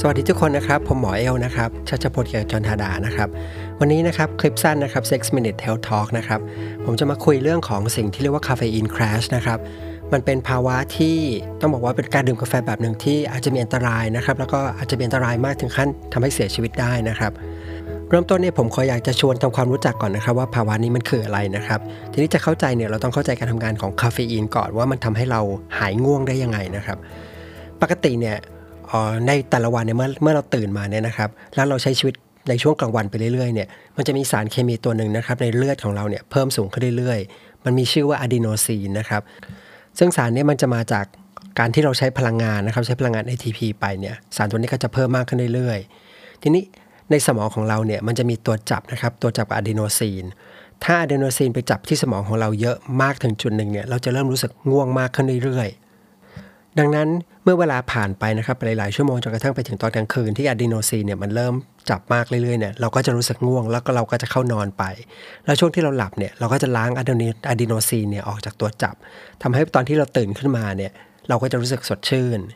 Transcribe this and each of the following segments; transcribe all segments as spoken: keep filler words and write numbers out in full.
สวัสดีทุกคนนะครับผมหมอเอลนะครับชัชพลเกียรติจันทดานะครับวันนี้นะครับคลิปสั้นนะครับซิกซ์ มินิท เฮลท์ ทอล์ก นะครับผมจะมาคุยเรื่องของสิ่งที่เรียกว่าคาเฟอีนคราชนะครับมันเป็นภาวะที่ต้องบอกว่าเป็นการดื่มกาแฟแบบหนึ่งที่อาจจะมีอันตรายนะครับแล้วก็อาจจะมีอันตรายมากถึงขั้นทำให้เสียชีวิตได้นะครับเริ่มต้นเนี่ยผมขออยากจะชวนทำความรู้จักก่อนนะครับว่าภาวะนี้มันคืออะไรนะครับทีนี้จะเข้าใจเนี่ยเราต้องเข้าใจการทำงานของคาเฟอีนก่อนว่ามันทำให้เราหายง่วงได้ยังไงนะครับปกติเนี่ยในแต่ละวันเนี่ยเมื่อเมื่อเราตื่นมาเนี่ยนะครับแล้วเราใช้ชีวิตในช่วงกลางวันไปเรื่อยๆเนี่ยมันจะมีสารเคมีตัวหนึ่งนะครับในเลือดของเราเนี่ยเพิ่มสูงขึ้นเรื่อยๆมันมีชื่อว่าอะดีโนซีนนะครับซึ่งสารนี้มันจะมาจากการที่เราใช้พลังงานนะครับใช้พลังงาน เอ ที พี ไปเนี่ยสารตัวนี้ก็จะเพิ่มมากขึ้นเรื่อยๆทีนี้ในสมองของเราเนี่ยมันจะมีตัวจับนะครับตัวจับอะดีโนซีนถ้าอะดีโนซีนไปจับที่สมองของเราเยอะมากถึงจุดหนึ่งเนี่ยเราจะเริ่มรู้สึกง่วงมากขึ้นเรื่อยๆดังนั้นเมื่อเวลาผ่านไปนะครับหลายๆชั่วโมงจนกระทั่งไปถึงตอนกลางคืนที่อะดีโนซีนเนี่ยมันเริ่มจับมากเรื่อยๆเนี่ยเราก็จะรู้สึกง่วงแล้วก็เราก็จะเข้านอนไปแล้วช่วงที่เราหลับเนี่ยเราก็จะล้างอะดีโนซีนเนี่ยออกจากตัวจับทำให้ตอนที่เราตื่นขึ้นมาเนี่ยเราก็จะรู้สึกสดชื่น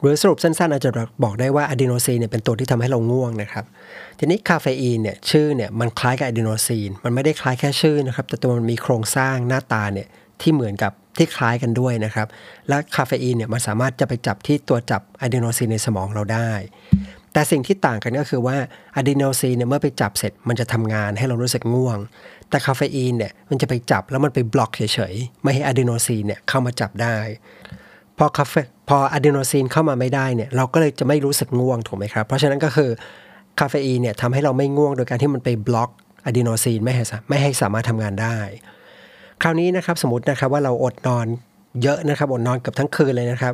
หรือสรุปสั้นๆอาจจะบอกได้ว่าอะดีโนซีนเนี่ยเป็นตัวที่ทำให้เราง่วงนะครับทีนี้คาเฟอีนเนี่ยชื่อเนี่ยมันคล้ายกับอะดีโนซีนมันไม่ได้คล้ายแค่ชื่อนะครับแต่ตัวมันมีโครงสร้างหน้าตาเนี่ยที่เหมือนกับที่คล้ายกันด้วยนะครับและคาเฟอีนเนี่ยมันสามารถจะไปจับที่ตัวจับอะดีโนซีนในสมองเราได้แต่สิ่งที่ต่างกันก็คือว่าอะดีโนซีนเนี่ยเมื่อไปจับเสร็จมันจะทำงานให้เรารู้สึกง่วงแต่คาเฟอีนเนี่ยมันจะไปจับแล้วมันไปบล็อกเฉยๆไม่ให้อะดีโนซีนเนี่ยเข้ามาจับได้พอคาเฟพออะดีโนซีนเข้ามาไม่ได้เนี่ยเราก็เลยจะไม่รู้สึกง่วงถูกไหมครับเพราะฉะนั้นก็คือคาเฟอีนเนี่ยทำให้เราไม่ง่วงโดยการที่มันไปบล็อกอะดีโนซีนไม่ให้ไม่ให้สามารถทำงานได้คราวนี้นะครับสมมตินะครับว่าเราอดนอนเยอะนะครับอดนอนเกือบทั้งคืนเลยนะครั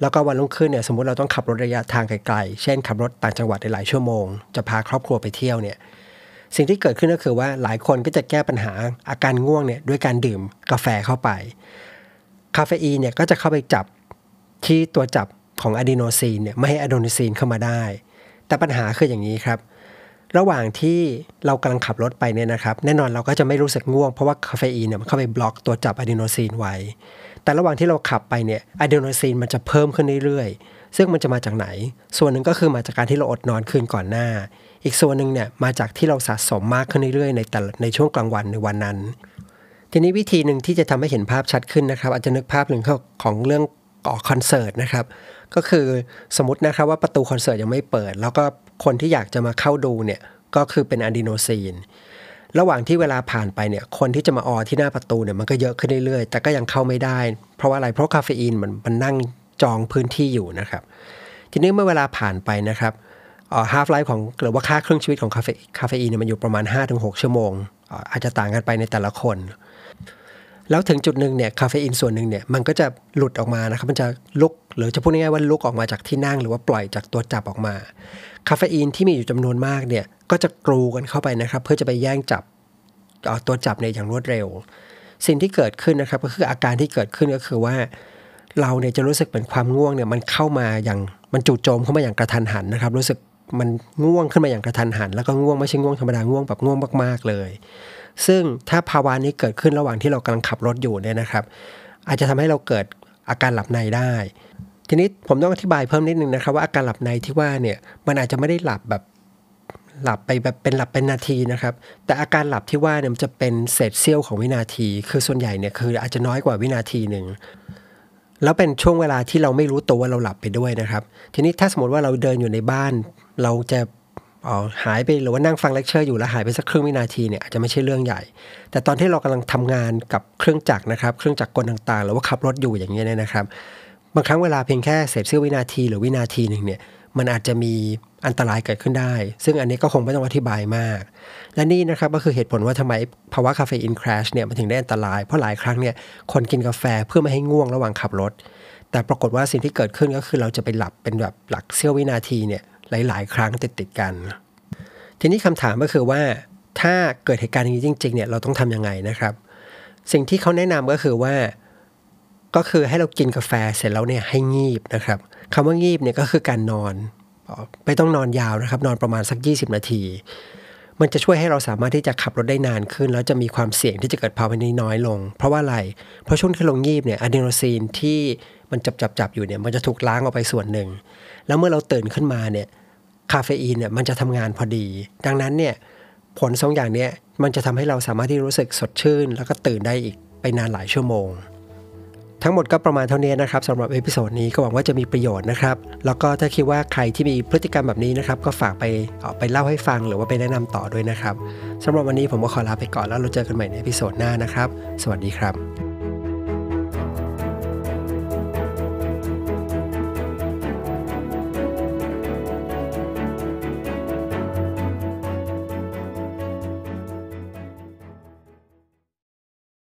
บแล้วก็วันรุ่งขึ้นเนี่ยสมมติเราต้องขับรถระยะทางไกลๆเช่นขับรถต่างจังหวัดหลายชั่วโมงจะพาครอบครัวไปเที่ยวเนี่ยสิ่งที่เกิดขึ้นก็คือว่าหลายคนก็จะแก้ปัญหาอาการง่วงเนี่ยด้วยการดื่มกาแฟเข้าไปคาเฟอีนเนี่ยก็จะเข้าไปจับที่ตัวจับของอะดีโนซีนเนี่ยไม่ให้อะดีโนซีนเข้ามาได้แต่ปัญหาคืออย่างนี้ครับระหว่างที่เรากำลังขับรถไปเนี่ยนะครับแน่นอนเราก็จะไม่รู้สึกง่วงเพราะว่าคาเฟอีนเนี่ยมันเข้าไปบล็อกตัวจับอะดีโนซีนไว้แต่ระหว่างที่เราขับไปเนี่ยอะดีโนซีนมันจะเพิ่มขึ้นเรื่อยๆซึ่งมันจะมาจากไหนส่วนหนึ่งก็คือมาจากการที่เราอดนอนคืนก่อนหน้าอีกส่วนหนึ่งเนี่ยมาจากที่เราสะสมมากขึ้นเรื่อยๆในแต่ในช่วงกลางวันในวันนั้นทีนี้วิธีนึงที่จะทำให้เห็นภาพชัดขึ้นนะครับอาจจะนึกภาพหนึ่งของเรื่องออกคอนเสิร์ตนะครับก็คือสมมตินะครับว่าประตูคอนเสิร์ตยังไม่เปิดแล้วก็คนที่อยากจะมาเข้าดูเนี่ยก็คือเป็นอะดีโนซีนระหว่างที่เวลาผ่านไปเนี่ยคนที่จะมาออที่หน้าประตูเนี่ยมันก็เยอะขึ้นเรื่อยๆแต่ก็ยังเข้าไม่ได้เพราะว่าอะไรเพราะคาเฟอีนมันมันนั่งจองพื้นที่อยู่นะครับทีนี้เมื่อเวลาผ่านไปนะครับอ่า half life ของหรือว่าค่าครึ่งชีวิตของคาเฟคาเฟอีนเนี่ยมันอยู่ประมาณ ห้าถึงหก ชั่วโมงอาจจะต่างกันไปในแต่ละคนแล้วถึงจุดหนึ่งเนี่ยคาเฟอีนส่วนหนึ่งเนี่ยมันก็จะหลุดออกมานะครับมันจะลุกหรือจะพูดง่ายๆว่าลุกออกมาจากที่นั่งหรือว่าปล่อยจากตัวจับออกมาคาเฟอีนที่มีอยู่จำนวนมากเนี่ยก็จะกรูกันเข้าไปนะครับเพื่อจะไปแย่งจับตัวจับเนี่ยอย่างรวดเร็วสิ่งที่เกิดขึ้นนะครับก็คืออาการที่เกิดขึ้นก็คือว่าเราเนี่ยจะรู้สึกเหมือนความง่วงเนี่ยมันเข้ามาอย่างมันจู่โจมเข้ามาอย่างกระทันหันนะครับรู้สึกมันง่วงขึ้นมาอย่างกระทันหันแล้วก็ง่วงไม่ใช่ง่วงธรรมดาง่วงแบบง่วงมากๆเลยซึ่งถ้าภาวะนี้เกิดขึ้นระหว่างที่เรากำลังขับรถอยู่เนี่ยนะครับอาจจะทำให้เราเกิดอาการหลับในได้ทีนี้ผมต้องอธิบายเพิ่มนิดนึงนะครับว่าอาการหลับในที่ว่าเนี่ยมันอาจจะไม่ได้หลับแบบหลับไปแบบเป็นหลับเป็นนาทีนะครับแต่อาการหลับที่ว่าเนี่ยมันจะเป็นเศษเสี้ยวของวินาทีคือส่วนใหญ่เนี่ยคืออาจจะน้อยกว่าวินาทีนึงแล้วเป็นช่วงเวลาที่เราไม่รู้ตัวว่าเราหลับไปด้วยนะครับทีนี้ถ้าสมมติว่าเราเดินอยู่ในบ้านเราจะอ๋อหายไปหรือว่านั่งฟังเลคเชอร์อยู่แล้วหายไปสักครึ่งวินาทีเนี่ยอาจจะไม่ใช่เรื่องใหญ่แต่ตอนที่เรากำลังทำงานกับเครื่องจักรนะครับเครื่องจักรกลต่างๆหรือว่าขับรถอยู่อย่างเงี้ยนะครับบางครั้งเวลาเพียงแค่เศษเสี้ยววินาทีหรือวินาทีนึงเนี่ยมันอาจจะมีอันตรายเกิดขึ้นได้ซึ่งอันนี้ก็คงไม่ต้องอธิบายมากและนี่นะครับก็คือเหตุผลว่าทำไมภาวะคาเฟอีนคราชเนี่ยมันถึงได้อันตรายเพราะหลายครั้งเนี่ยคนกินกาแฟเพื่อไม่ให้ง่วงระหว่างขับรถแต่ปรากฏว่าสิ่งที่เกิดขึ้นก็คือเราจะไปหลับเป็นแบบหลักเสี้ยววินาทีเนี่ยหลายๆครั้งติดๆกันทีนี้คำถามก็คือว่าถ้าเกิดเหตุการณ์อย่างนี้จริงๆเนี่ยเราต้องทำยังไงนะครับสิ่งที่เขาแนะนำก็คือว่าก็คือให้เรากินกาแฟเสร็จแล้วเนี่ยให้งีบนะครับคำว่างีบเนี่ยก็คือการนอนไม่ต้องนอนยาวนะครับนอนประมาณสักยี่สิบนาทีมันจะช่วยให้เราสามารถที่จะขับรถได้นานขึ้นแล้วจะมีความเสี่ยงที่จะเกิดภาวะนี้น้อยลงเพราะว่าอะไรเพราะช่วงที่เรางีบเนี่ยอะดีโนซีนที่ มันจับๆอยู่เนี่ยมันจะถูกล้างออกไปส่วนหนึ่งแล้วเมื่อเราตื่นขึ้นมาเนี่ยคาเฟอีนเนี่ยมันจะทำงานพอดีดังนั้นเนี่ยผลสองอย่างนี้มันจะทำให้เราสามารถที่รู้สึกสดชื่นแล้วก็ตื่นได้อีกไปนานหลายชั่วโมงทั้งหมดก็ประมาณเท่านี้นะครับสำหรับเอพิโซดนี้ก็หวังว่าจะมีประโยชน์นะครับแล้วก็ถ้าคิดว่าใครที่มีพฤติกรรมแบบนี้นะครับก็ฝากไปไปเล่าให้ฟังหรือว่าไปแนะนำต่อด้วยนะครับสำหรับวันนี้ผมก็ขอลาไปก่อนแล้วเราเจอกันใหม่ในเอพิโซดหน้านะครับสวัสดีครับ